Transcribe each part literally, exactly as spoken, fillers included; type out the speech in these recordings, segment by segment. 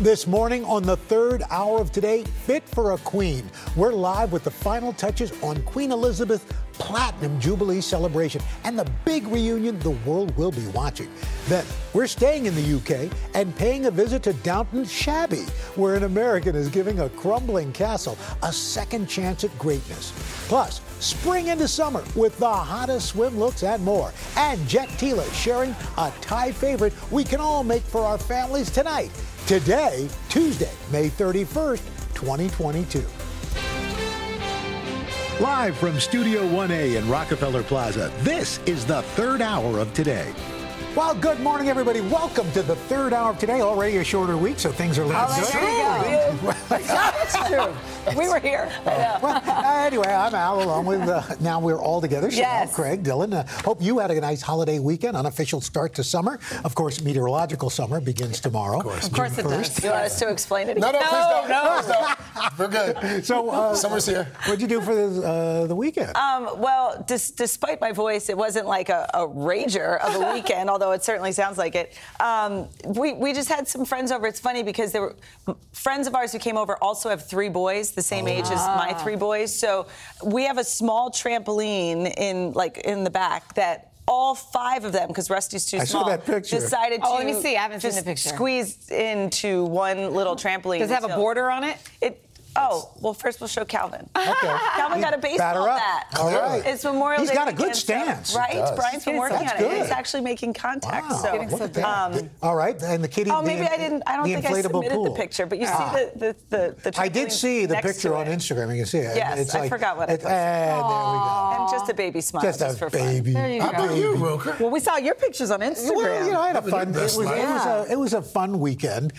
This morning on the third hour of Today, Fit for a Queen, we're live with the final touches on Queen Elizabeth's Platinum Jubilee celebration and the big reunion the world will be watching. Then, we're staying in the U K and paying a visit to Downton Shabby, where an American is giving a crumbling castle a second chance at greatness. Plus, spring into summer with the hottest swim looks and more. And Jet Tila sharing a Thai favorite we can all make for our families tonight. Today, Tuesday, May thirty-first, twenty twenty-two. Live from Studio one A in Rockefeller Plaza, this is the third hour of Today. Well, good morning, everybody. Welcome to the third hour of Today. Already a shorter week, so things are less. Oh, that's true. That's true. We were here. Uh, well, uh, anyway, I'm Al, along with uh, now we're all together. Yes. Chanel, Craig, Dylan. Uh, hope you had a nice holiday weekend, unofficial start to summer. Of course, meteorological summer begins tomorrow. Of course, of course it does. Do you want us to explain it again? No, no, please don't. No, no. no. We're good. So, uh, summer's here. What'd you do for the, uh, the weekend? Um, well, dis- despite my voice, it wasn't like a, a rager of a weekend, although it certainly sounds like it. Um, we, we just had some friends over. It's funny because there were friends of ours who came over also have three boys the same oh. age as my three boys. So we have a small trampoline in like in the back that all five of them, because Rusty's too I small, saw that picture. decided oh, to let me see. I haven't seen the picture. Squeeze into one little trampoline. Does it have until, a border on it? It Oh, well, first we'll show Calvin. Okay. Calvin got a baseball bat. All right. It's Memorial He's Day. He's got a good stance. So, right? Brian's been working That's on good. it. He's actually making contact. Wow. So, so um, all right. And the kitty. Oh, maybe the, I didn't. I don't think I submitted pool. the picture. But you ah. see the the the. the I did see the picture on Instagram. You can see it. Yes, it's I like, forgot what it was. Uh, there we go. And just a baby smile. Just, just a baby. How about you, Roker? Well, we saw your pictures on Instagram. Well, you know, I had a fun. It was it was a fun weekend.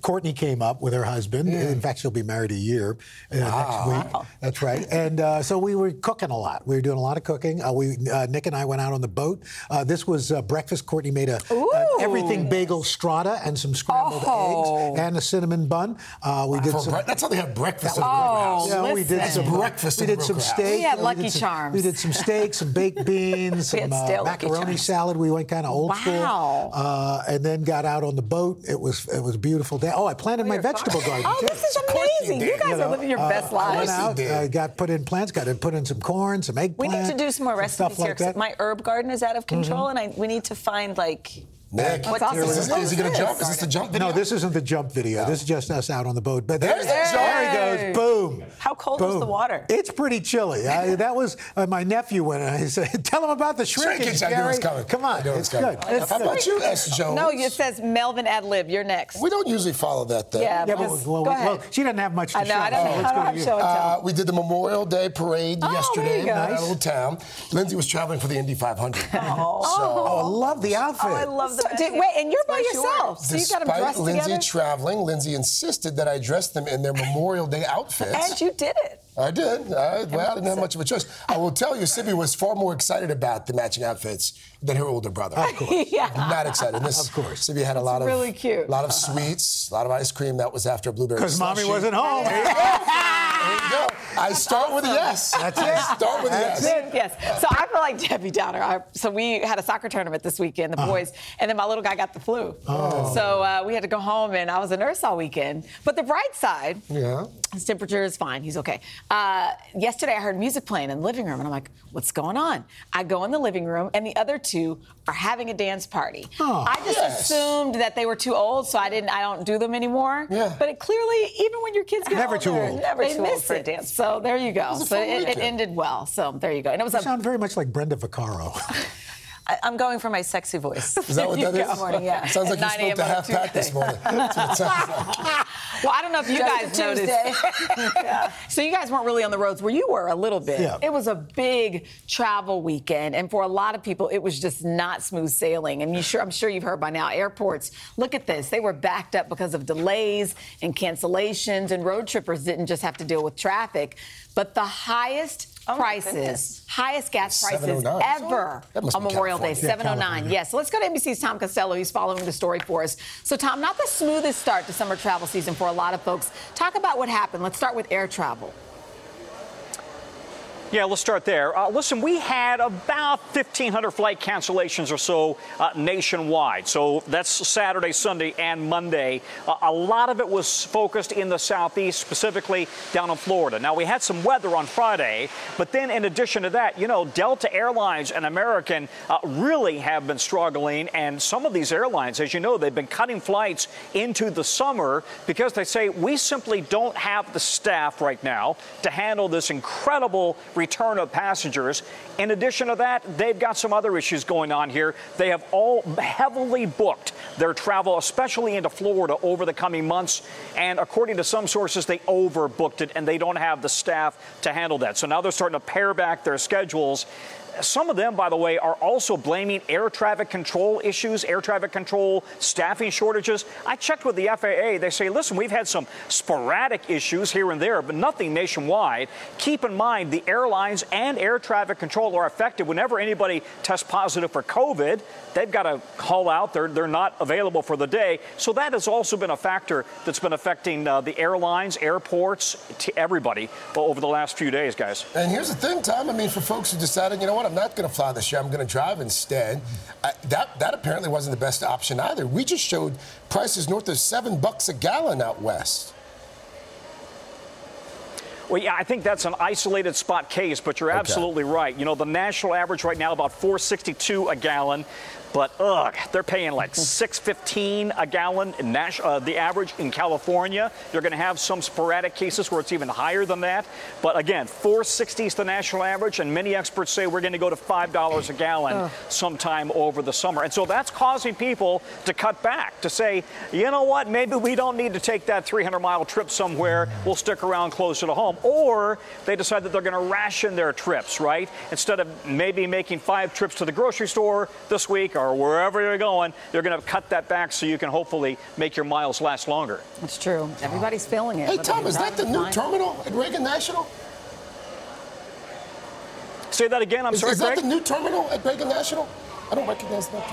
Courtney came up with her husband. In fact, she'll be married. A year uh, wow. next week. Wow. That's right. And uh, so we were cooking a lot. We were doing a lot of cooking. Uh, we uh, Nick and I went out on the boat. Uh, this was uh, breakfast. Courtney made a uh, everything bagel strata and some scrambled oh. eggs and a cinnamon bun. Uh, we wow. did some, bre- that's how they have breakfast. Oh, yeah, we did some breakfast. We did some steak. We had Lucky we some, Charms. We did some steak, some baked beans, some uh, macaroni salad. We went kind of old wow. school. Uh, and then got out on the boat. It was it was a beautiful day. Oh, I planted oh, my vegetable far. garden. Oh, too. This is amazing. You, you guys you know, are living your uh, best lives. I went out, uh, got put in plants, got to put in some corn, some eggplant. We need to do some more recipes here because like my herb garden is out of control, mm-hmm. and I, we need to find like. Nick, What's awesome? is, this, is he going to jump? Is this the jump video? No, this isn't the jump video. No. This is just us out on the boat. But there's there, the jump. There he goes. Boom. How cold Boom. was the water? It's pretty chilly. I, that was uh, my nephew went and I said, "Tell him about the shrinkage, Gary." I knew it's coming. Come on, I knew it's, it's coming. Good. It's How good. about you, S. Jones? No, it says Melvin Adlib. You're next. We don't usually follow that though. Yeah, yeah but well, well, well, she doesn't have much to I know, show. I don't, so I don't have show uh, We did the Memorial Day parade oh, yesterday in our little town. Lindsay was traveling for the Indy five hundred. Oh, I love the outfit. I love. So, did, wait, and you're by yourself. So Despite you got them dressed Lindsay together? traveling, Lindsay insisted that I dress them in their Memorial Day outfits. And you did it. I did. I, well, I didn't have much of a choice. I will tell you, Sibby was far more excited about the matching outfits than her older brother. Of course. yeah. Not excited. This, of course. Sibby had a lot it's of really cute. A lot of uh-huh. sweets, a lot of ice cream. That was after blueberry Because mommy wasn't home. There you go. I start awesome. with a yes. That's it. I start with a yes. That's it. Yes. So I feel like Debbie Downer. I, so we had a soccer tournament this weekend, the uh-huh. boys, and then my little guy got the flu. Oh. So uh, we had to go home, and I was a nurse all weekend. But the bright side, yeah. his temperature is fine. He's okay. Uh, yesterday, I heard music playing in the living room, and I'm like, what's going on? I go in the living room, and the other two are having a dance party. Oh, I just yes. assumed that they were too old, so I didn't. I don't do them anymore. Yeah. But it clearly, even when your kids get never older, too old. never they too miss old for it. A dance party. So there you go. So it, it ended well. So there you go. And it was. You a, sound very much like Brenda Vaccaro. I, I'm going for my sexy voice. Is that what that is? This morning, yeah. Sounds like you spoke to half Pat this morning. That's what it sounds like. Well, I don't know if you guys noticed. Yeah. So you guys weren't really on the roads where you were a little bit. Yeah. It was a big travel weekend, and for a lot of people, it was just not smooth sailing. And you sure, I'm sure you've heard by now, airports, look at this. They were backed up because of delays and cancellations, and road trippers didn't just have to deal with traffic, but the highest oh prices, highest gas prices ever on Memorial Day, seven oh nine. Yes, yeah, so let's go to N B C's Tom Costello. He's following the story for us. So, Tom, not the smoothest start to summer travel season for a lot of folks. Talk about what happened. Let's start with air travel. Yeah, let's start there. Uh, listen, we had about fifteen hundred flight cancellations or so uh, nationwide. So that's Saturday, Sunday, and Monday. Uh, a lot of it was focused in the southeast, specifically down in Florida. Now, we had some weather on Friday, but then in addition to that, you know, Delta Airlines and American uh, really have been struggling. And some of these airlines, as you know, they've been cutting flights into the summer because they say we simply don't have the staff right now to handle this incredible return of passengers. In addition to that, they've got some other issues going on here. They have all heavily booked their travel, especially into Florida, over the coming months. And according to some sources, they overbooked it and they don't have the staff to handle that. So now they're starting to pare back their schedules. Some of them, by the way, are also blaming air traffic control issues, air traffic control, staffing shortages. I checked with the F A A. They say, listen, we've had some sporadic issues here and there, but nothing nationwide. Keep in mind, the airlines and air traffic control are affected. Whenever anybody tests positive for COVID, they've got to call out. They're, they're not available for the day. So that has also been a factor that's been affecting uh, the airlines, airports, t- everybody over the last few days, guys. And here's the thing, Tom. I mean, for folks who decided, you know what? I'm not going to fly this year. I'm going to drive instead. I, that that apparently wasn't the best option either. We just showed prices north of seven bucks a gallon out west. Well, yeah, I think that's an isolated spot case, but you're absolutely okay. Right. You know, the national average right now about four sixty-two a gallon. But ugh, they're paying like six fifteen a gallon in Nash, uh, the average in California. You're going to have some sporadic cases where it's even higher than that. But again, four sixty is the national average, and many experts say we're going to go to five dollars a gallon uh. sometime over the summer. And so that's causing people to cut back, to say, you know what, maybe we don't need to take that three hundred mile trip somewhere. We'll stick around closer to home. Or they decide that they're going to ration their trips, right? Instead of maybe making five trips to the grocery store this week or or wherever you're going, you're going to cut that back so you can hopefully make your miles last longer. It's true. Everybody's feeling it. Hey, Tom, is that the new terminal at Reagan National? Say that again. I'm sorry, Greg. Is that the new terminal at Reagan National? I don't recognize that.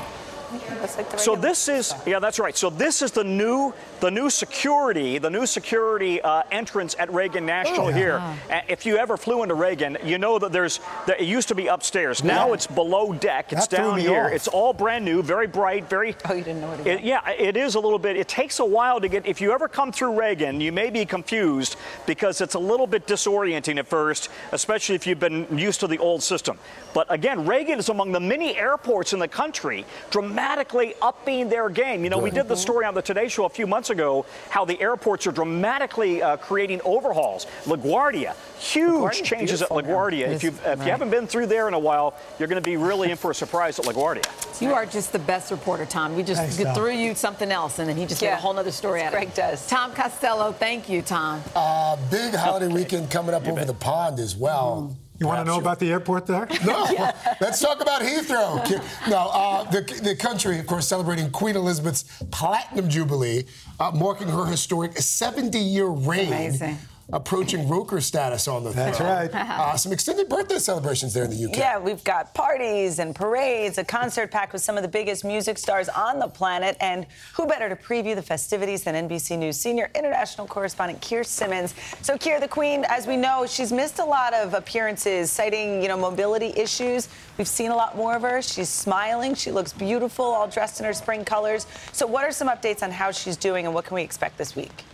So this is, yeah, that's right. So this is the new, the new security, the new security uh, entrance at Reagan National yeah. here. Uh, if you ever flew into Reagan, you know that there's, that it used to be upstairs. Now yeah. it's below deck. It's that down here. Off. It's all brand new, very bright, very. Oh, you didn't know it. it yeah, it is a little bit. It takes a while to get. If you ever come through Reagan, you may be confused because it's a little bit disorienting at first, especially if you've been used to the old system. But again, Reagan is among the many airports in the country. Dramatic. Dramatically upping their game. You know, we did the story on the Today Show a few months ago, how the airports are dramatically uh, creating overhauls. LaGuardia, huge LaGuardia, changes at LaGuardia. If, you've, if you haven't been through there in a while, you're going to be really in for a surprise at LaGuardia. You are just the best reporter, Tom. We just Thanks, threw you something else, and then he just yeah. made a whole other story out of it. Greg does. Tom Costello, thank you, Tom. Uh, big holiday okay. weekend coming up you over bet. the pond as well. Mm-hmm. You want to know about the airport there? No. yeah. Let's talk about Heathrow. No, uh, the, the country, of course, celebrating Queen Elizabeth's Platinum Jubilee, uh, marking her historic seventy-year reign. Amazing. Approaching Roker status on the throne. That's right. Uh, some extended birthday celebrations there in the U K. Yeah, we've got parties and parades, a concert packed with some of the biggest music stars on the planet, and who better to preview the festivities than N B C News senior international correspondent Keir Simmons. So, Keir, the Queen, as we know, she's missed a lot of appearances, citing, you know, mobility issues. We've seen a lot more of her. She's smiling. She looks beautiful, all dressed in her spring colors. So what are some updates on how she's doing and what can we expect this week?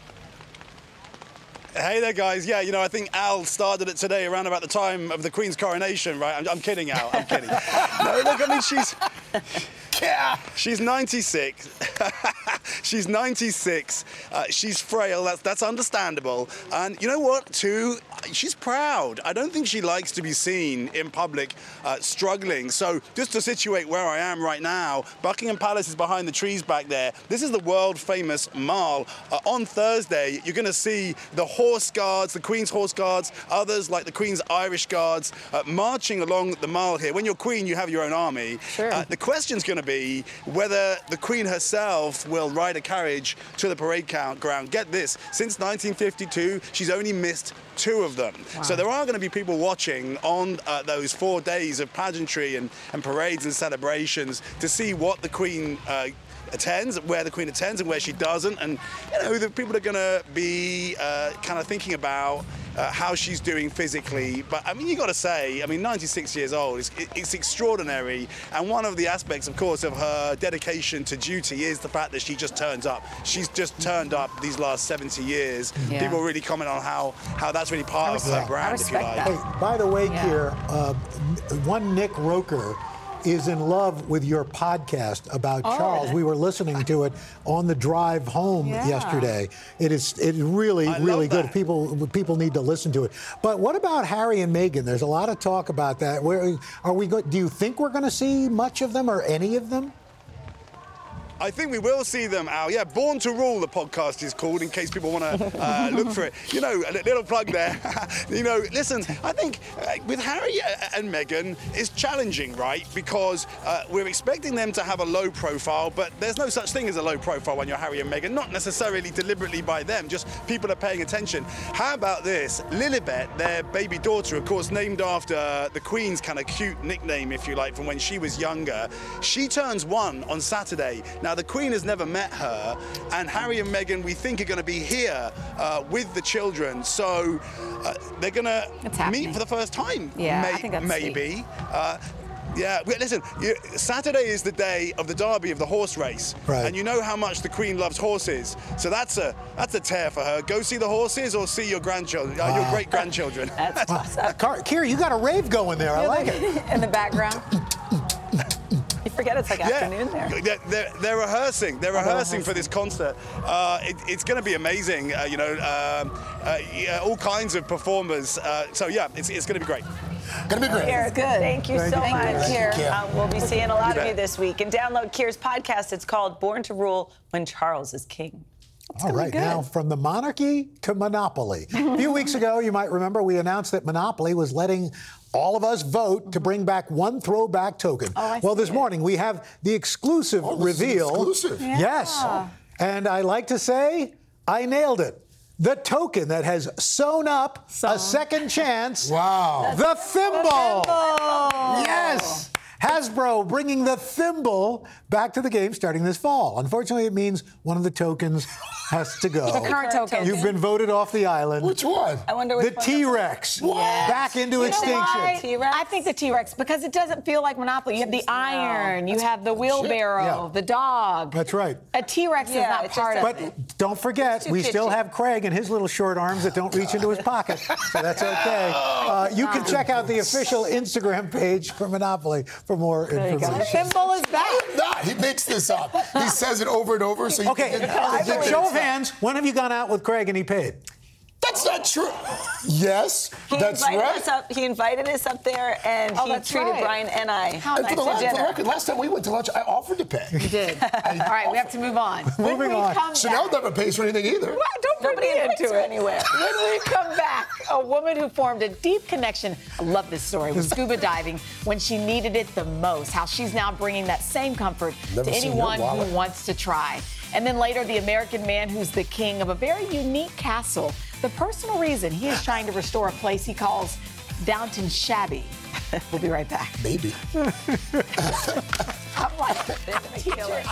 Hey there, guys. Yeah, you know, I think Al started it today around about the time of the Queen's coronation, right? I'm, I'm kidding, Al. I'm kidding. No, look, I mean, she's... She's ninety-six. She's ninety-six. Uh, she's frail. That's that's understandable. And you know what? Too, she's proud. I don't think she likes to be seen in public uh, struggling. So just to situate where I am right now, Buckingham Palace is behind the trees back there. This is the world-famous Mall. Uh, on Thursday, you're going to see the Horse Guards, the Queen's Horse Guards, others like the Queen's Irish Guards, uh, marching along the Mall here. When you're Queen, you have your own army. Sure. Uh, the question's going to be whether the Queen herself will ride a carriage to the parade ground. Get this, since nineteen fifty-two, she's only missed two of them. Wow. So there are going to be people watching on uh, those four days of pageantry and, and parades and celebrations to see what the Queen uh, attends, where the Queen attends and where she doesn't. And, you know, the people are going to be uh, kind of thinking about Uh, how she's doing physically. But I mean, you got to say, I mean, ninety-six years old, it's, it's extraordinary. And one of the aspects, of course, of her dedication to duty is the fact that she just turns up. She's just turned up these last seventy years. Yeah. People really comment on how how that's really part respect, of her brand, if you like. Hey, by the way, yeah. Keir, uh, one Nick Roker is in love with your podcast about oh, Charles. Really? We were listening to it on the drive home yeah. yesterday. It is it really, I really good. People people need to listen to it. But what about Harry and Meghan? There's a lot of talk about that. Where are we go- do you think we're going to see much of them or any of them? I think we will see them, Al. Yeah, Born to Rule, the podcast is called, in case people want to uh, look for it. You know, a little plug there. You know, listen, I think uh, with Harry and Meghan, it's challenging, right? Because uh, we're expecting them to have a low profile, but there's no such thing as a low profile when you're Harry and Meghan. Not necessarily deliberately by them, just people are paying attention. How about this? Lilibet, their baby daughter, of course, named after the Queen's kind of cute nickname, if you like, from when she was younger. She turns one on Saturday. Now, Now, the Queen has never met her, and Harry and Meghan, we think, are going to be here uh, with the children. So uh, they're going to meet for the first time, yeah, may- I think that's maybe. Yeah, listen, Saturday is the day of the derby, of the horse race. Right. And you know how much the Queen loves horses. So that's a that's a tear for her. Go see the horses or see your grandchildren, uh, uh, your great-grandchildren. That's awesome. Car- Keir, you got a rave going there. I like it. In the background. You forget it's like yeah. afternoon there. They're, they're, they're rehearsing. They're rehearsing for this concert. Uh, it, it's going to be amazing. Uh, you know, um, uh, yeah, all kinds of performers. Uh, so yeah, it's, it's going to be great. Going to be great. Keir, good. Thank you Thank so you much, Keir. Um, we'll be seeing a lot of you this week. And download Keir's podcast. It's called Born to Rule: When Charles is King. It's all right, now from the monarchy to Monopoly. A few weeks ago, you might remember, we announced that Monopoly was letting all of us vote to bring back one throwback token. Oh, I well, this it. morning we have the exclusive oh, reveal. Exclusive. Yeah. Yes. And I like to say, I nailed it. The token that has sewn up so. a second chance. Wow. The, the thimble. The thimble. Yes. Hasbro bringing the thimble back to the game starting this fall. Unfortunately, it means one of the tokens has to go. The current token. You've been voted off the island. Which one? I wonder which the one. The T-Rex. What? Back into you extinction. T-Rex? I think the T-Rex, because it doesn't feel like Monopoly. You have the iron, you have the wheelbarrow, yeah. the dog. That's right. A T-Rex yeah, is not part of it. But don't forget, we pitchy. still have Craig and his little short arms that don't reach into his pocket. So that's okay. Uh, you can check out the official Instagram page for Monopoly for more there information. The thimble is back. No, he makes this up. He says it over and over. So you okay, can get, uh, show of hands. When have you gone out with Craig and he paid? That's not true. Yes, he that's right. Us up, he invited us up there, and oh, he treated right. Brian and I. How and nice for the, to dinner. For the record, last time we went to lunch, I offered to pay. You did. All right, offered. we have to move on. Moving on. Chanel never pays for anything either. Well, don't Nobody bring me into it anywhere. When we come back, a woman who formed a deep connection, I love this story, with scuba diving when she needed it the most, how she's now bringing that same comfort never to anyone who wants to try. And then later, the American man who's the king of a very unique castle. The personal reason he is trying to restore a place he calls Downton Shabby. We'll be right back. Maybe. I'm like the killer.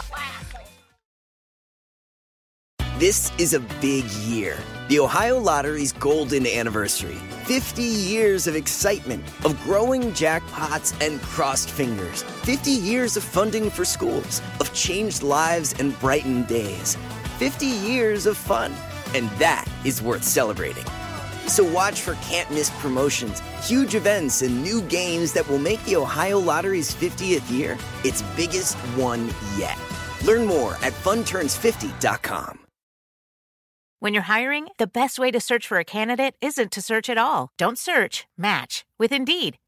This is a big year. The Ohio Lottery's golden anniversary. fifty years of excitement, of growing jackpots and crossed fingers. fifty years of funding for schools, of changed lives and brightened days. fifty years of fun. And that is worth celebrating. So watch for can't-miss promotions, huge events, and new games that will make the Ohio Lottery's fiftieth year its biggest one yet. Learn more at fun turns fifty dot com. When you're hiring, the best way to search for a candidate isn't to search at all. Don't search, match with Indeed.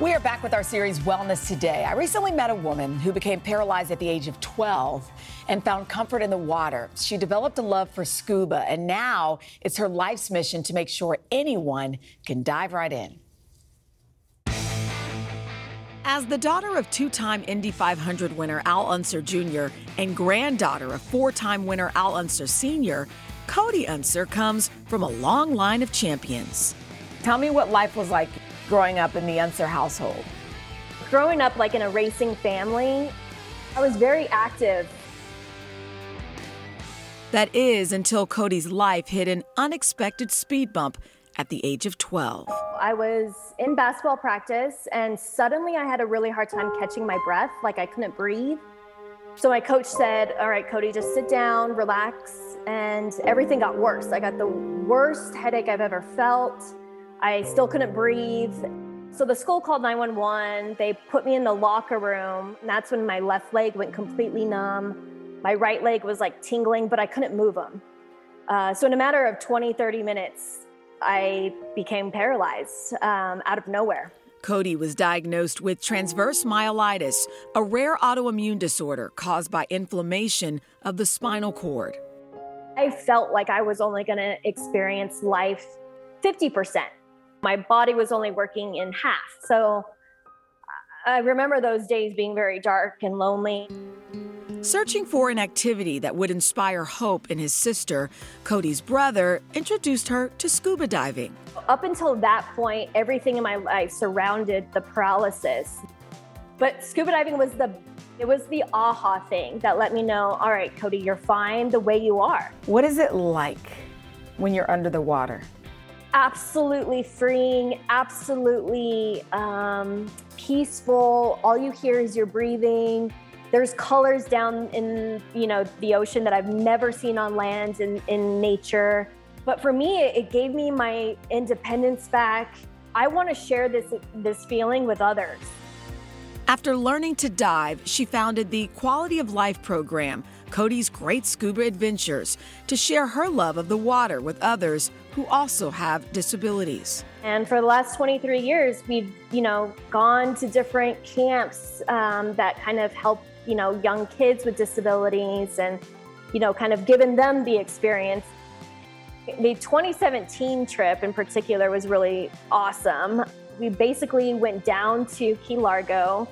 We are back with our series, Wellness Today. I recently met a woman who became paralyzed at the age of twelve and found comfort in the water. She developed a love for scuba, and now it's her life's mission to make sure anyone can dive right in. As the daughter of two-time Indy five hundred winner Al Unser Junior and granddaughter of four-time winner Al Unser Senior, Cody Unser comes from a long line of champions. Tell me what life was like growing up in the Unser household. Growing up like in a racing family, I was very active. That is until Cody's life hit an unexpected speed bump at the age of twelve. I was in basketball practice and suddenly I had a really hard time catching my breath, like I couldn't breathe. So my coach said, all right, Cody, just sit down, relax. And everything got worse. I got the worst headache I've ever felt. I still couldn't breathe. So the school called nine one one. They put me in the locker room. And that's when my left leg went completely numb. My right leg was like tingling, but I couldn't move them. Uh, so in a matter of twenty, thirty minutes, I became paralyzed um, out of nowhere. Cody was diagnosed with transverse myelitis, a rare autoimmune disorder caused by inflammation of the spinal cord. I felt like I was only going to experience life fifty percent. My body was only working in half. So I remember those days being very dark and lonely. Searching for an activity that would inspire hope in his sister, Cody's brother introduced her to scuba diving. Up until that point, everything in my life surrounded the paralysis. But scuba diving was the, it was the aha thing that let me know, all right, Cody, you're fine the way you are. What is it like when you're under the water? Absolutely freeing, absolutely um, peaceful. All you hear is your breathing. There's colors down in, you know, the ocean that I've never seen on land and in nature. But for me, it gave me my independence back. I want to share this, this feeling with others. After learning to dive, she founded the Quality of Life program, Cody's Great Scuba Adventures, to share her love of the water with others who also have disabilities. And for the last twenty-three years, we've, you know, gone to different camps um, that kind of help, you know, young kids with disabilities and, you know, kind of given them the experience. The twenty seventeen trip in particular was really awesome. We basically went down to Key Largo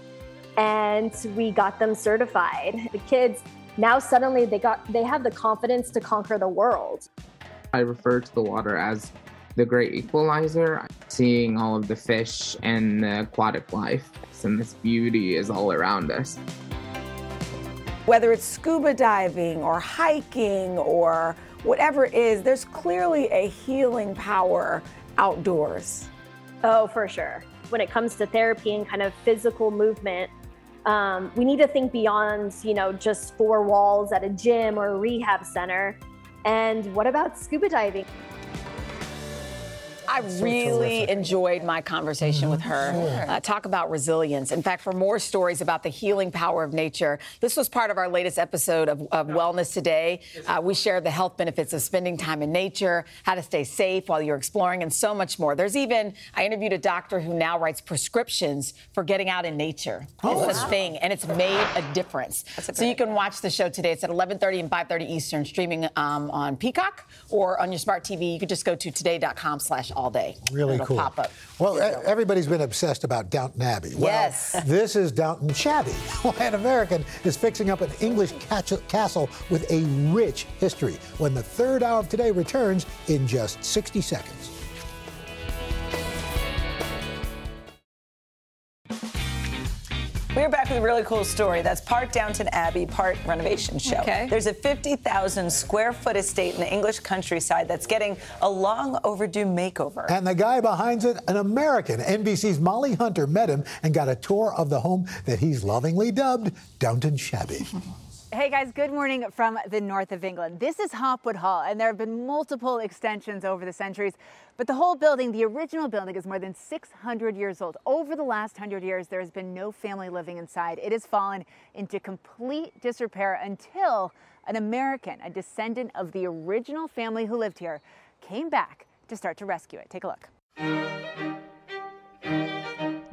and we got them certified. The kids now suddenly they got they have the confidence to conquer the world. I refer to the water as the great equalizer. Seeing all of the fish and the aquatic life and this beauty is all around us. Whether it's scuba diving or hiking or whatever it is, there's clearly a healing power outdoors. Oh, for sure. When it comes to therapy and kind of physical movement, um, we need to think beyond, you know, just four walls at a gym or a rehab center. And what about scuba diving? I so really terrific. enjoyed my conversation mm-hmm. with her. Sure. Uh, talk about resilience. In fact, for more stories about the healing power of nature, this was part of our latest episode of, of yeah. Wellness Today. Uh, we shared the health benefits of spending time in nature, how to stay safe while you're exploring, and so much more. There's even, I interviewed a doctor who now writes prescriptions for getting out in nature. Oh, it's wow. a thing, and it's made a difference. A so you can watch the show today. It's at eleven thirty and five thirty Eastern, streaming um, on Peacock or on your smart T V. You can just go to today.com slash all day. Really it'll cool. pop up. Well, so. everybody's been obsessed about Downton Abbey. Yes. Well, this is Downton Shabby. An American is fixing up an English castle with a rich history when the third hour of Today returns in just sixty seconds. We're back with a really cool story. That's part Downton Abbey, part renovation show. Okay. There's a fifty thousand square foot estate in the English countryside that's getting a long overdue makeover. And the guy behind it, an American. N B C's Molly Hunter met him and got a tour of the home that he's lovingly dubbed Downton Shabby. Hey guys, good morning from the north of England. This is Hopwood Hall, and there have been multiple extensions over the centuries, but the whole building, the original building, is more than six hundred years old. Over the last one hundred years, there has been no family living inside. It has fallen into complete disrepair until an American, a descendant of the original family who lived here, came back to start to rescue it. Take a look.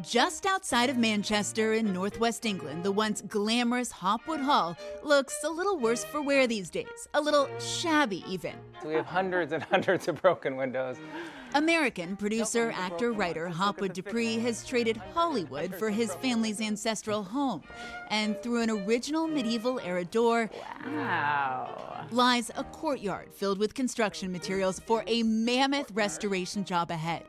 Just outside of Manchester in northwest England, the once glamorous Hopwood Hall looks a little worse for wear these days, a little shabby even. We have hundreds and hundreds of broken windows. American producer, actor, writer Hopwood Dupree has traded Hollywood for his family's ancestral home. And through an original medieval era door wow. lies a courtyard filled with construction materials for a mammoth restoration job ahead.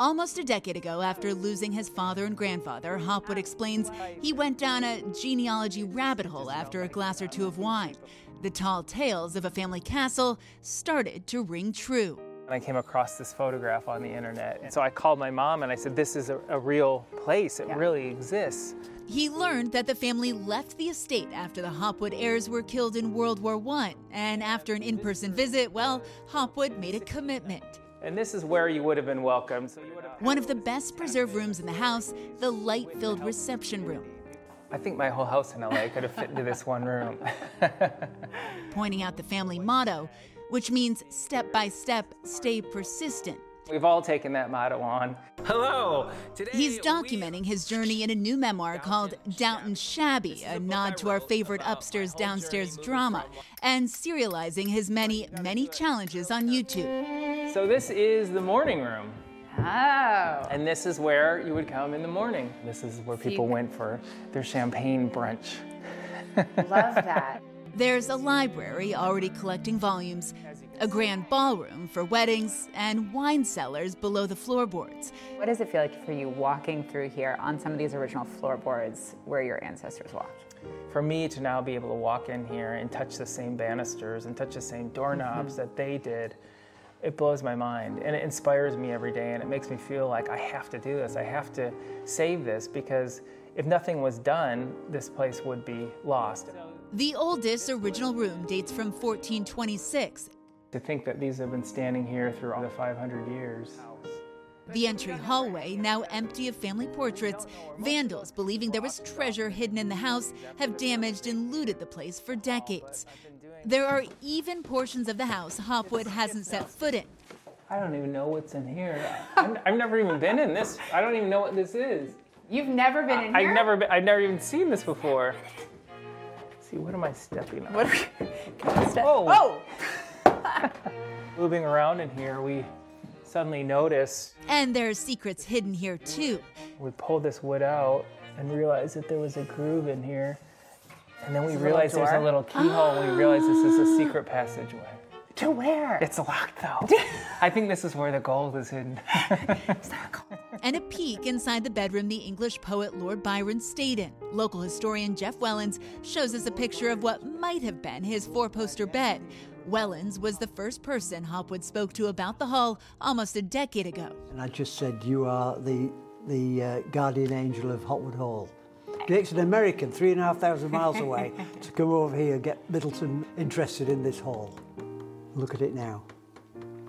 Almost a decade ago, after losing his father and grandfather, Hopwood explains he went down a genealogy rabbit hole after a glass or two of wine. The tall tales of a family castle started to ring true. I came across this photograph on the internet, and so I called my mom and I said, this is a, a real place, it yeah. really exists. He learned that the family left the estate after the Hopwood heirs were killed in World War One, and after an in-person visit, well, Hopwood made a commitment. And this is where you would have been welcomed. So you would have One of the best preserved rooms in the house, the light-filled reception room. I think my whole house in L A could have fit into this one room. Pointing out the family motto, which means step by step, stay persistent. We've all taken that motto on. Hello. Today He's documenting his journey in a new memoir called Downton Shabby, a nod to our favorite upstairs downstairs drama, and serializing his many, many challenges on YouTube. So this is the morning room. Oh. And this is where you would come in the morning. This is where people went for their champagne brunch. Love that. There's a library already collecting volumes, a grand ballroom for weddings, and wine cellars below the floorboards. What does it feel like for you walking through here on some of these original floorboards where your ancestors walked? For me to now be able to walk in here and touch the same banisters and touch the same doorknobs mm-hmm. that they did, it blows my mind, and it inspires me every day, and it makes me feel like I have to do this, I have to save this, because if nothing was done, this place would be lost. The oldest original room dates from fourteen twenty-six. To think that these have been standing here through all the five hundred years. The entry hallway, now empty of family portraits, vandals believing there was treasure hidden in the house have damaged and looted the place for decades. There are even portions of the house Hopwood hasn't set foot in. I don't even know what's in here. I'm, I've never even been in this. I don't even know what this is. You've never been in I, here? I've never been, I've never even seen this before. Let's see, what am I stepping on? What are we, can we step? Whoa! Oh. Moving around in here, we suddenly notice. And there are secrets hidden here too. We pulled this wood out and realized that there was a groove in here. And then we realized there's a little keyhole. Oh. We realized this is a secret passageway. To where? It's locked, though. I think this is where the gold is hidden. It's not gold. And a peek inside the bedroom the English poet Lord Byron stayed in. Local historian Jeff Wellens shows us a picture of what might have been his four-poster bed. Wellens was the first person Hopwood spoke to about the hall almost a decade ago. And I just said, you are the, the uh, guardian angel of Hopwood Hall. It's an American, three and a half thousand miles away, to come over here and get Middleton interested in this hall. Look at it now.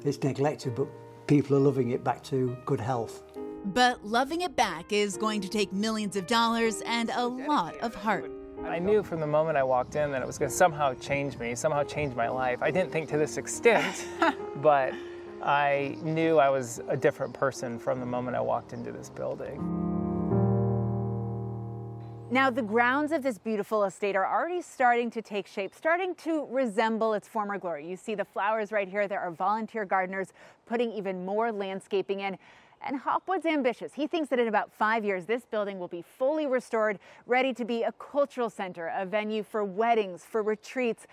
It's neglected, but people are loving it back to good health. But loving it back is going to take millions of dollars and a lot of heart. I knew from the moment I walked in that it was going to somehow change me, somehow change my life. I didn't think to this extent, but I knew I was a different person from the moment I walked into this building. Now, the grounds of this beautiful estate are already starting to take shape, starting to resemble its former glory. You see the flowers right here. There are volunteer gardeners putting even more landscaping in. And Hopwood's ambitious. He thinks that in about five years, this building will be fully restored, ready to be a cultural center, a venue for weddings, for retreats.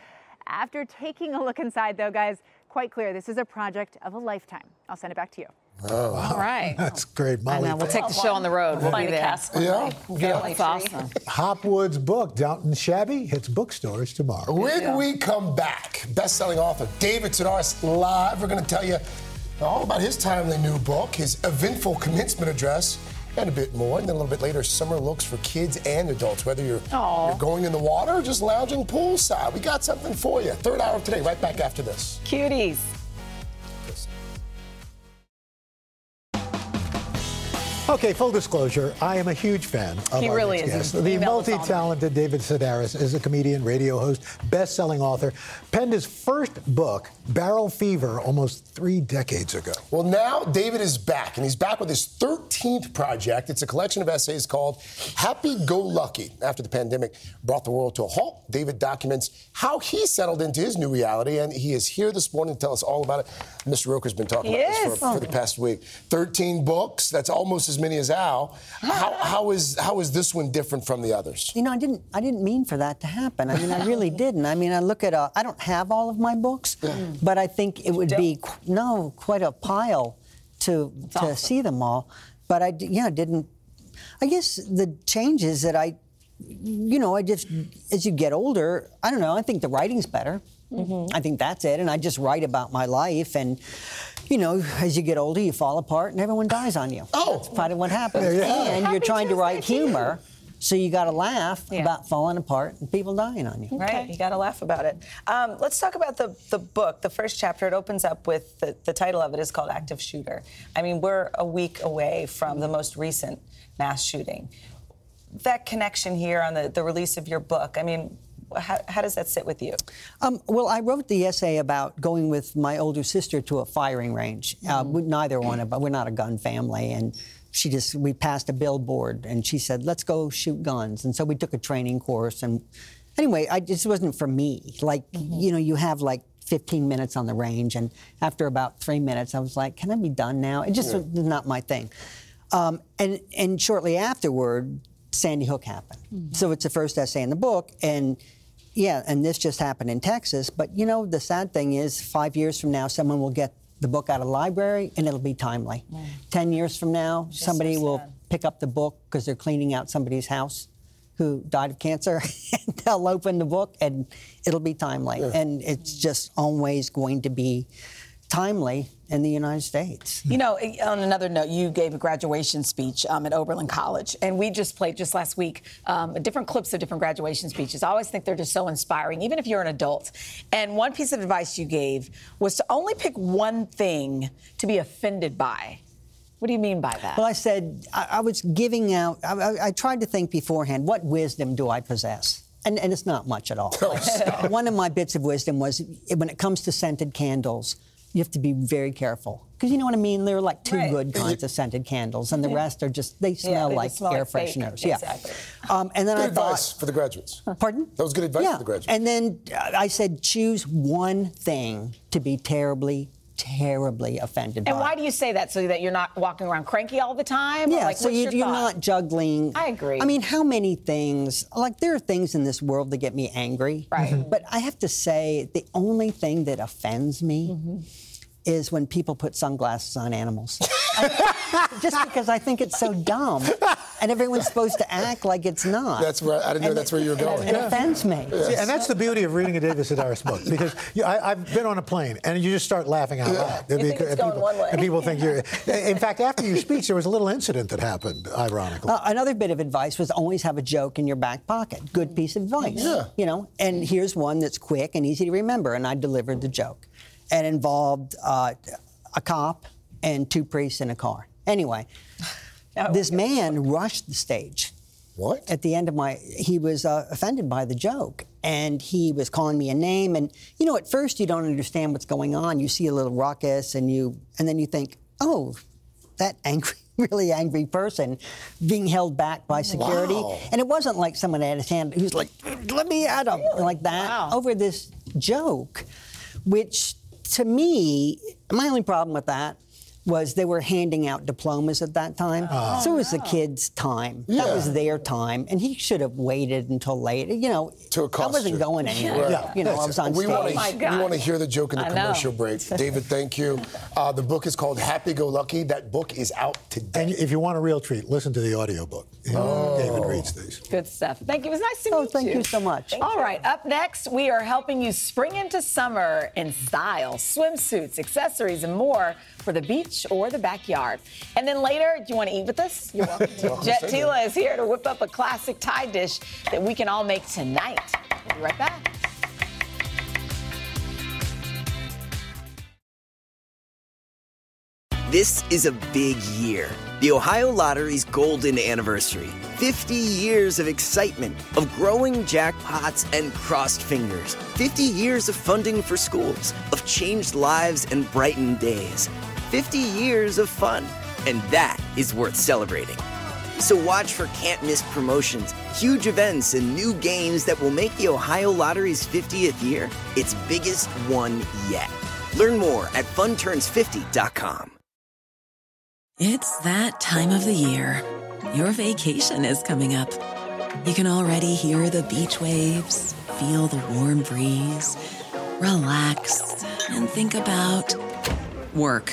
After taking a look inside, though, guys, quite clear, this is a project of a lifetime. I'll send it back to you. Oh, wow. All right. That's great, Molly. I know. We'll take the show on the road. We'll find be there. Yeah. yeah. That's awesome. Hopwood's book, Downton Shabby, hits bookstores tomorrow. When yeah. we come back, best-selling author David Sedaris live. We're going to tell you all about his timely new book, his eventful commencement address, and a bit more. And then a little bit later, summer looks for kids and adults, whether you're, you're going in the water or just lounging poolside. We got something for you. Third hour of today, right back after this. Cuties. Okay, full disclosure, I am a huge fan of he our really is. The multi-talented David Sedaris is a comedian, radio host, best-selling author, penned his first book, Barrel Fever, almost three decades ago. Well, now David is back, and he's back with his thirteenth project. It's a collection of essays called Happy Go Lucky. After the pandemic brought the world to a halt, David documents how he settled into his new reality, and he is here this morning to tell us all about it. Mister Roker's been talking yes. about this for, for the past week. thirteen books, that's almost as many as Al. How, how is how is this one different from the others? You know, I didn't I didn't mean for that to happen. I mean, I really didn't. I mean, I look at, a, I don't have all of my books, yeah. but I think it would be, no, quite a pile to it's to awesome. see them all. But I, yeah, didn't, I guess the changes that I, you know, I just, as you get older, I don't know, I think the writing's better. Mm-hmm. I think that's it, and I just write about my life, and you know, as you get older, you fall apart, and everyone dies on you. Oh, that's part of what happens. There you go. And Happy you're trying to write humor, so you got to laugh yeah. about falling apart and people dying on you. Okay. Right, you got to laugh about it. Um, let's talk about the the book. The first chapter, it opens up with the, the title of it is called "Active Shooter." I mean, we're a week away from the most recent mass shooting. That connection here on the the release of your book. I mean. How, how does that sit with you? Um, well, I wrote the essay about going with my older sister to a firing range. Uh, mm-hmm. Neither one of us, we're not a gun family, and she just, we passed a billboard, and she said, let's go shoot guns. And so we took a training course, and anyway, I just wasn't for me. Like, mm-hmm. you know, you have like fifteen minutes on the range, and after about three minutes, I was like, can I be done now? It just yeah. was not my thing. Um, and, and shortly afterward, Sandy Hook happened. Mm-hmm. So it's the first essay in the book, and yeah, and this just happened in Texas. But, you know, the sad thing is five years from now, someone will get the book out of the library and it'll be timely. Mm. Ten years from now, just somebody so will pick up the book because they're cleaning out somebody's house who died of cancer. And they'll open the book and it'll be timely. Yeah. And it's just always going to be timely in the United States. You know, on another note, you gave a graduation speech um, at Oberlin College, and we just played just last week um, different clips of different graduation speeches. I always think they're just so inspiring, even if you're an adult. And one piece of advice you gave was to only pick one thing to be offended by. What do you mean by that? Well, I said I, I was giving out, I, I, I tried to think beforehand, what wisdom do I possess? And, and it's not much at all. Like, one of my bits of wisdom was when it comes to scented candles, you have to be very careful. Because you know what I mean? There are like two right. good kinds of scented candles, and the yeah. rest are just, they smell yeah, they like smell air like fresheners. Fake. Yeah. Exactly. Um, and then good I advice thought, for the graduates. Pardon? That was good advice yeah. for the graduates. And then I said, choose one thing to be terribly, terribly offended and by. And why do you say that? So that you're not walking around cranky all the time? Yeah, like, so you, your you're thought? not juggling. I agree. I mean, how many things, like there are things in this world that get me angry. Right. Mm-hmm. But I have to say, the only thing that offends me mm-hmm. is when people put sunglasses on animals. I, just because I think it's so dumb. And everyone's supposed to act like it's not. That's where, I didn't know and that's it, where you were going. It yeah. offends me. Yes. See, and that's the beauty of reading a David Sedaris book, because you, I, I've been on a plane, and you just start laughing out loud. You think it's going one way. And people think you're... In fact, after you speak, there was a little incident that happened, ironically. Uh, another bit of advice was always have a joke in your back pocket. Good piece of advice. Yeah. You know, and here's one that's quick and easy to remember, and I delivered the joke. And involved uh, a cop and two priests in a car. Anyway, this man rushed the stage. What? At the end of my, he was uh, offended by the joke, and he was calling me a name. And you know, at first you don't understand what's going on. You see a little ruckus, and you, and then you think, oh, that angry, really angry person being held back by security. Wow. And it wasn't like someone had his hand. He was like, let me at him, really? Like that, wow. over this joke, which to me, my only problem with that was they were handing out diplomas at that time. Oh. So it was the kids' time. Yeah. That was their time. And he should have waited until later. You know, to I wasn't you. going anywhere. Yeah. You know, I was on we stage. Wanna, oh my God. We want to hear the joke in the I commercial know. break. David, thank you. Uh, the book is called Happy Go Lucky. That book is out today. And if you want a real treat, listen to the audiobook. Oh. David reads these. Good stuff. Thank you. It was nice to oh, meet thank you. Thank you so much. Thank All you. right, up next, we are helping you spring into summer in style, swimsuits, accessories, and more for the beach or the backyard. And then later, do you want to eat with us? You're welcome to. Jet Tila is here to whip up a classic Thai dish that we can all make tonight. We'll be right back. This is a big year. The Ohio Lottery's golden anniversary. fifty years of excitement, of growing jackpots and crossed fingers. fifty years of funding for schools, of changed lives and brightened days. fifty years of fun, and that is worth celebrating. So watch for can't-miss promotions, huge events, and new games that will make the Ohio Lottery's fiftieth year its biggest one yet. Learn more at fun turns fifty dot com. It's that time of the year. Your vacation is coming up. You can already hear the beach waves, feel the warm breeze, relax, and think about work.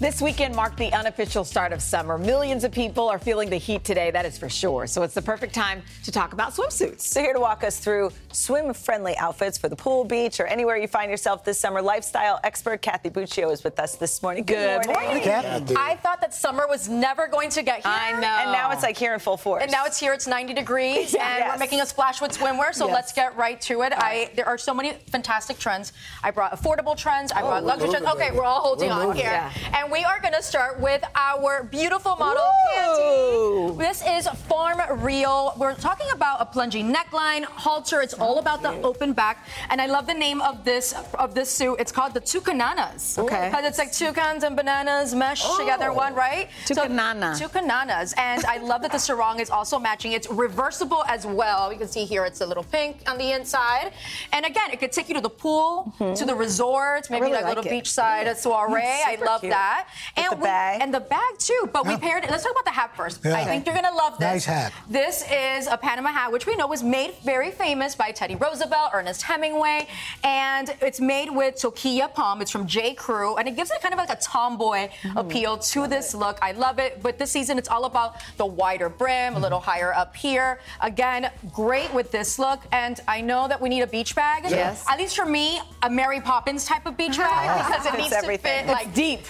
This weekend marked the unofficial start of summer. Millions of people are feeling the heat today, that is for sure. So it's the perfect time to talk about swimsuits. So here to walk us through swim-friendly outfits for the pool, beach, or anywhere you find yourself this summer, lifestyle expert Kathy Buccio is with us this morning. Good, Good morning. morning. I thought that summer was never going to get here. I know. And now it's like here in full force. And now it's here, it's ninety degrees, yeah, and yes. we're making a splash with swimwear, so yes. let's get right to it. Right. I There are so many fantastic trends. I brought affordable trends, I oh, brought luxury trends. Okay, we're all holding we're on here. Yeah. And we are going to start with our beautiful model, Candy. This is Farm Real. We're talking about a plunging neckline, halter. It's all about the open back. And I love the name of this of this suit. It's called the Tucananas. Okay. Because it's like toucans and bananas meshed oh. together, one, right? Tucanana. So, Tucananas. And I love that the sarong is also matching. It's reversible as well. You can see here it's a little pink on the inside. And again, it could take you to the pool, mm-hmm. to the resort, maybe really like a like little it. beachside yeah. soiree. I love cute. that. And the, we, bag. and the bag too, but we paired it. Let's talk about the hat first. Yeah. I think you're gonna love this. Nice hat. This is a Panama hat, which we know was made very famous by Teddy Roosevelt, Ernest Hemingway, and it's made with Tokia Palm. It's from J. Crew, and it gives it kind of like a tomboy mm-hmm. appeal to love this it. look. I love it. But this season, it's all about the wider brim, mm-hmm. a little higher up here. Again, great with this look. And I know that we need a beach bag. Yes. At least for me, a Mary Poppins type of beach bag because it needs everything. to fit like it's deep.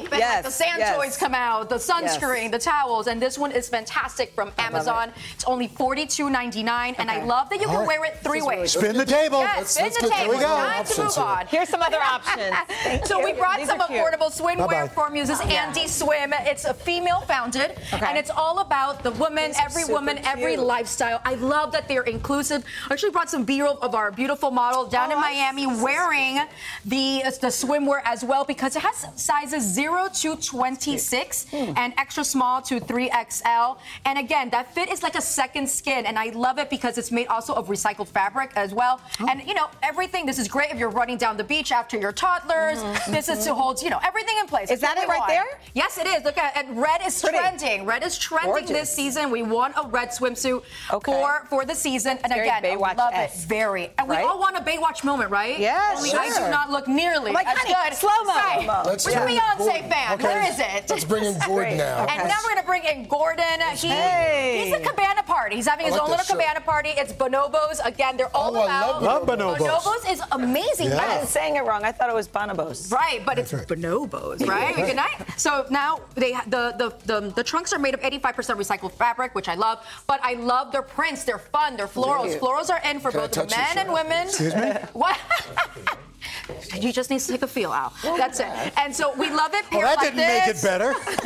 Deep, and yes, like the sand yes. toys come out, the sunscreen, yes. the towels, and this one is fantastic from Amazon. It. It's only forty-two ninety-nine, okay. and I love that you All can right. wear it three ways. Really spin the table. Yes, let's, spin let's the table. There we go. Time to move on. Here's some other options. So we brought These some affordable swimwear for you. This is Andy Swim. It's a female-founded, okay. and it's all about the woman, every woman, cute. every lifestyle. I love that they're inclusive. I actually brought some B-roll of our beautiful model down oh, in Miami so wearing so the the swimwear as well because it has sizes zero to twenty-six mm. and extra small to three X L. And again, that fit is like a second skin, and I love it because it's made also of recycled fabric as well. Oh. And you know, everything, this is great if you're running down the beach after your toddlers. Mm-hmm. This is to hold, you know, everything in place. Is it's that it right want. there? Yes, it is. Look at it. Red is Pretty. trending. Red is trending Gorgeous. this season. We want a red swimsuit okay. for, for the season. That's and again, Baywatch I love esque. it. Very. And right? we all want a Baywatch moment, right? Yes. Only sure. I do not look nearly oh my as God, good. Slow mo. Right. Let's Where's Beyonce? big fan. Okay. Where is it? Let's bring in Gordon now. Okay. And now we're going to bring in Gordon. He, hey. He's a cabana party. He's having his like own little shirt. cabana party. It's bonobos. Again, they're all oh, about. I love bonobos. Bonobos is amazing. Yeah. I was saying it wrong. I thought it was bonobos. Right, but That's it's right. bonobos, right? Good night. So now they the, the, the, the trunks are made of eighty-five percent recycled fabric, which I love. But I love their prints. They're fun. They're florals. Florals are in for Can both the men and women. Excuse me? What? You just need to take a feel, Al. Oh, That's God. it. And so we love it. Paired well, that like didn't this. make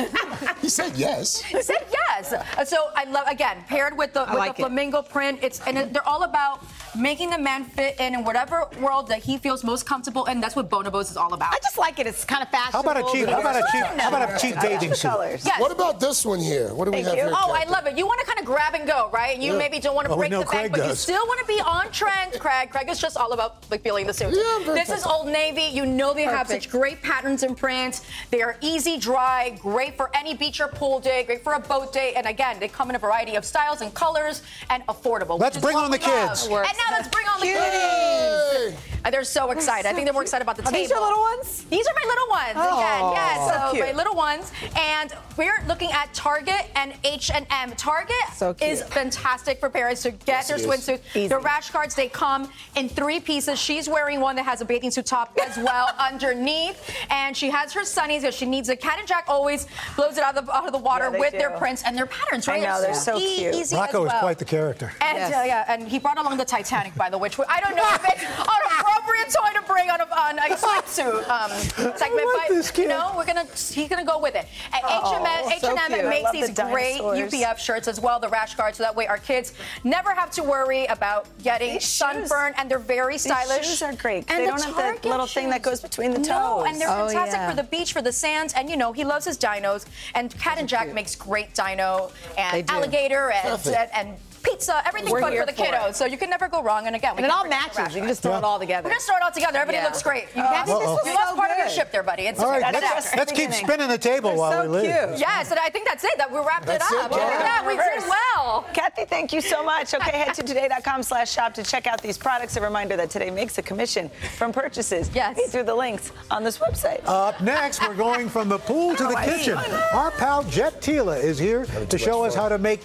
it better. He said yes. He said yes. So I love, again, paired with the, with like the flamingo print. It's and it, they're all about making the man fit in in whatever world that he feels most comfortable in. That's what bonobos is all about. I just like it. It's kind of fashionable. How about a cheap? How about a cheap? How about a cheap dating suit? Yes. What about this one here? What do we Thank have you. here? Oh, Captain? I love it. You want to kind of grab and go, right? You yeah. maybe don't want to well, break the bank, but you still want to be on trend, Craig. Craig is just all about like feeling the suit. Yeah, this is Old Navy. You know they Perfect. have such great patterns and prints. They are easy, dry, great for any beach or pool day, great for a boat day, and again, they come in a variety of styles and colors and affordable. Let's bring on the kids. Now let's bring on the cuties. And they're so excited. I think they're more excited about the table. Are these your little ones? These are my little ones. Again, yes. So my little ones. And we're looking at Target and H and M. Target is fantastic for parents to get their swimsuits. The rash guards, they come in three pieces. She's wearing one that has a bathing suit top as well underneath. And she has her sunnies because she needs a Cat and Jack always blows it out of the, out of the water with their prints and their patterns. Right? I know, they're so cute. Rocco is quite the character. And yeah, and he brought along the Titanic. By the which I don't know if it's an appropriate toy to bring on a, on a swimsuit um, segment, like but you know we're gonna he's gonna go with it. At oh, H and M, so H and M it makes these the great U P F shirts as well, the rash guard, so that way our kids never have to worry about getting these sunburn, shoes, and they're very stylish. These shoes are great. And they the don't Target have that little shoes. thing that goes between the toes. No, and they're oh, fantastic yeah. for the beach, for the sands, and you know he loves his dinos. And Cat and Jack makes great dino and alligator and and. and pizza, everything's We're fun for the for kiddos, it. so you can never go wrong. And again, we and it all matches. You can just throw yeah. it all together. We're gonna throw it all together. Everybody yeah. looks great. You lost oh. so part good. of your ship there, buddy. It's all right, that's let's, that's let's keep spinning the table They're while so we live. Cute. Yeah, so I think that's it. That we wrapped that's it up. It. Yeah, yeah. yeah, we did well. Kathy, thank you so much. Okay, head to today dot com slash shop to check out these products. A reminder that Today makes a commission from purchases. Yes, through the links on this website. Up next, we're going from the pool to the kitchen. Our pal Jet Tila is here to show us how to make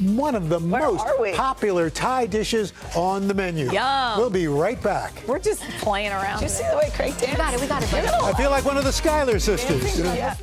one of the Where most popular Thai dishes on the menu. Yum. We'll be right back. We're just playing around. Did you see the way Craig danced? We got it, we got it. Buddy. I feel like one of the Schuyler sisters. Yeah.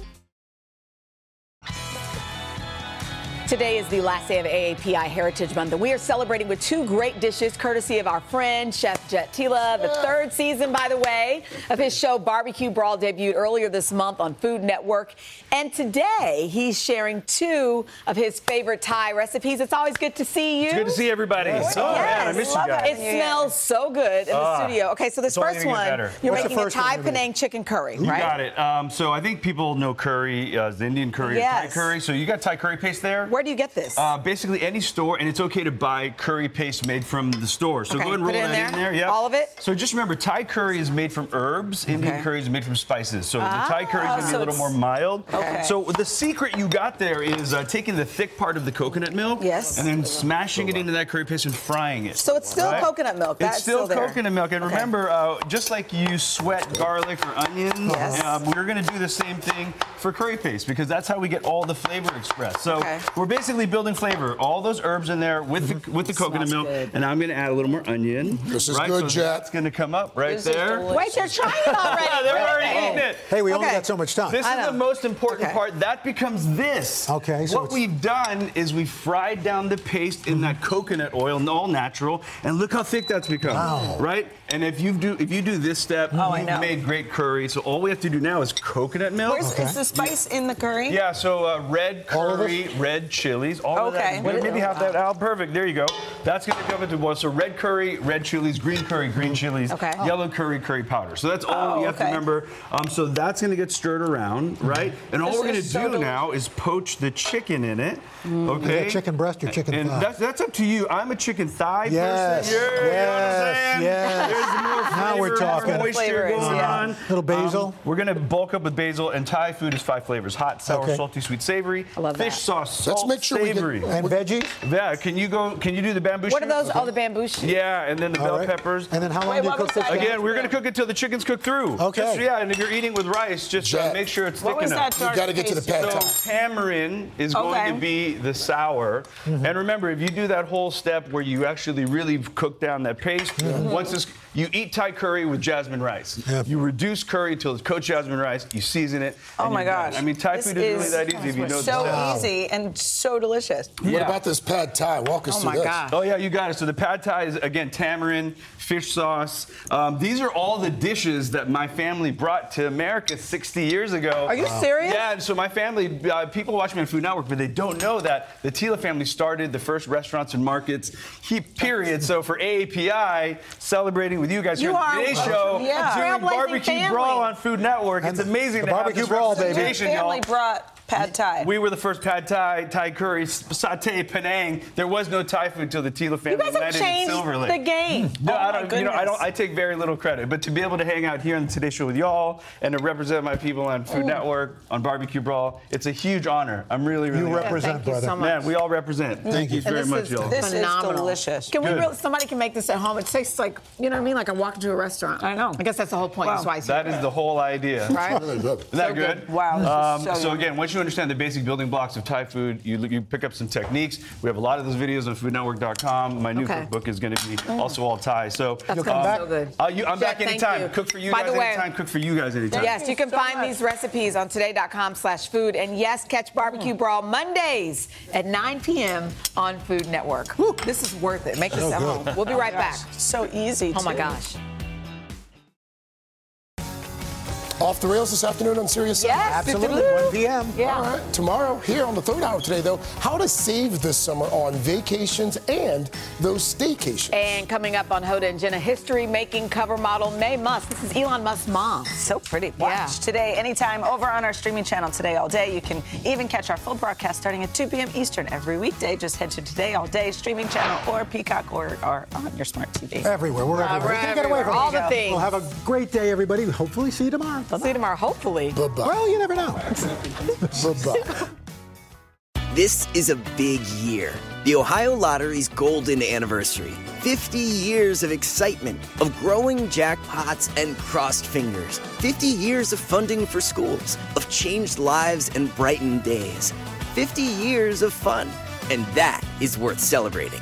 Today is the last day of A A P I Heritage Month, and we are celebrating with two great dishes courtesy of our friend, Chef Jet Tila. The third season, by the way, of his show Barbecue Brawl debuted earlier this month on Food Network. And today, he's sharing two of his favorite Thai recipes. It's always good to see you. It's good to see everybody. Oh, yes. man, I miss you guys. It smells so good in uh, the studio. Okay, so this first one, you're What's making the first a Thai Penang chicken curry, right? You got it. Um, so I think people know curry, uh, the Indian curry yes. and Thai curry. So you got Thai curry paste there? Where Where do you get this? Uh, basically any store, and it's okay to buy curry paste made from the store. So okay, go ahead and roll it in that there. in there. Yep. All of it? So just remember, Thai curry is made from herbs. Okay. Indian curry is made from spices. So ah, the Thai curry is going to so be a little more mild. Okay. So the secret you got there is uh, taking the thick part of the coconut milk yes. and then smashing it into that curry paste and frying it. So it's still right? coconut milk. That's it's still, still coconut milk. And okay. remember, uh, just like you sweat garlic or onions, yes. um, we're going to do the same thing for curry paste because that's how we get all the flavor expressed. So okay. we're basically building flavor. All those herbs in there with the, with the coconut milk, good. and I'm going to add a little more onion. This is right? good, so Jet. It's going to come up right this there. Wait, they're trying it already. yeah, they're already oh. eating it. Hey, we okay. only got so much time. This I is know. the most important okay. part. That becomes this. Okay. So what it's... we've done is we fried down the paste in that coconut oil, all natural, and look how thick that's become. Wow. Right? And if you do if you do this step, oh, you've made great curry. So all we have to do now is coconut milk. Where's okay. is the spice in the curry? Yeah. So uh, red curry, red chili. Chilies, all okay. of that. Is good. Maybe half that. Oh, perfect. There you go. That's going to come into boil. So red curry, red chilies, green curry, green chilies, okay. yellow curry, curry powder. So that's all oh, you have okay. to remember. Um, so that's going to get stirred around, right? And all this we're going to so do now is poach the chicken in it. Mm. Okay. Chicken breast or chicken and thigh? That's, that's up to you. I'm a chicken thigh yes. person. Yes. You know what yes. There's more flavor. Now we're talking. Moisture going yeah. on. Little basil. Um, we're going to bulk up with basil. And Thai food is five flavors: hot, sour, okay. salty, sweet, savory. I love fish that. Sauce. Salt, just make sure savory. we get and veggies. Yeah, can you go? Can you do the bamboo? What shoot? are those? Okay. Oh, the bamboo shoot. Yeah, and then the all bell right. peppers. And then how long Wait, do you cook this? Again, we're gonna cook it till the chicken's cooked through. Okay. Just, yeah, and if you're eating with rice, just yeah. make sure it's what thick enough. You gotta get to the pad thai. So tamarind is okay. going to be the sour. Mm-hmm. And remember, if you do that whole step where you actually really cook down that paste, mm-hmm. once it's you eat Thai curry with jasmine rice. Yep. You reduce curry till it's cooked jasmine rice. You season it. Oh my gosh! I mean, Thai food is really that easy if you know the steps. So easy and so delicious. Yeah. What about this pad thai? Walk us oh through this. Oh my god! Oh yeah, you got it. So the pad thai is again tamarind, fish sauce. Um, these are all the dishes that my family brought to America sixty years ago. Are you wow. serious? Yeah. And so my family, uh, people watch me on Food Network, but they don't know that the Tila family started the first restaurants and markets. He period. So for A A P I, celebrating with you guys you here on the Today Show, yeah. doing Barbecue family. Brawl on Food Network. And it's amazing to have this brawl, representation, baby. Family brought pad thai. We were the first pad thai, Thai curry, satay, Penang. There was no Thai food until the Tila family landed in Silver Lake. You guys have changed the game. No, oh I don't. You know, I don't. I take very little credit, but to be able to hang out here on the Today Show with y'all and to represent my people on Food Ooh. Network, on Barbecue Brawl, it's a huge honor. I'm really, really. You honored. represent, yeah, brother. So Man, we all represent. Mm. Thank you and very this much, is, y'all. This Phenomenal. is delicious. Can Good. we? Really, somebody can make this at home. It tastes like, you know what I mean, like I'm walking to a restaurant. I know. I guess that's the whole point. Wow. That's why I that is that. the whole idea, right? Isn't that so good? good? Wow. Um, so, so again, once you understand the basic building blocks of Thai food, you, you pick up some techniques. We have a lot of those videos on food network dot com. My new okay. cookbook is going to be mm. also all Thai. So that's um, back. So good. Uh, you, I'm Jet, back anytime. Cook for you By guys way, anytime. Cook for you guys anytime. Yes, you can so find much. these recipes on today dot com slash food. And yes, catch Barbecue mm. Brawl Mondays at nine p m on Food Network. Whew, this is worth it. Make this so at good. home. We'll be right oh back. So easy. Oh my too. gosh. Off the rails this afternoon on Sirius. Yes, absolutely. one p m Yeah. All right. Tomorrow here on the third hour today, though, how to save this summer on vacations and those staycations. And coming up on Hoda and Jenna, history-making cover model Mae Musk. This is Elon Musk's mom. So pretty. Watch yeah. today, anytime, over on our streaming channel Today All Day. You can even catch our full broadcast starting at two p m Eastern every weekday. Just head to Today All Day streaming channel or Peacock or, or on your smart T V. Everywhere. We're everywhere. We're everywhere. Get away from All the things. We'll have a great day, everybody. Hopefully see you tomorrow. I'll see you tomorrow, hopefully. Bye-bye. Well, you never know. Bye-bye. This is a big year. The Ohio Lottery's golden anniversary. fifty years of excitement, of growing jackpots and crossed fingers. fifty years of funding for schools, of changed lives and brightened days. fifty years of fun, and that is worth celebrating.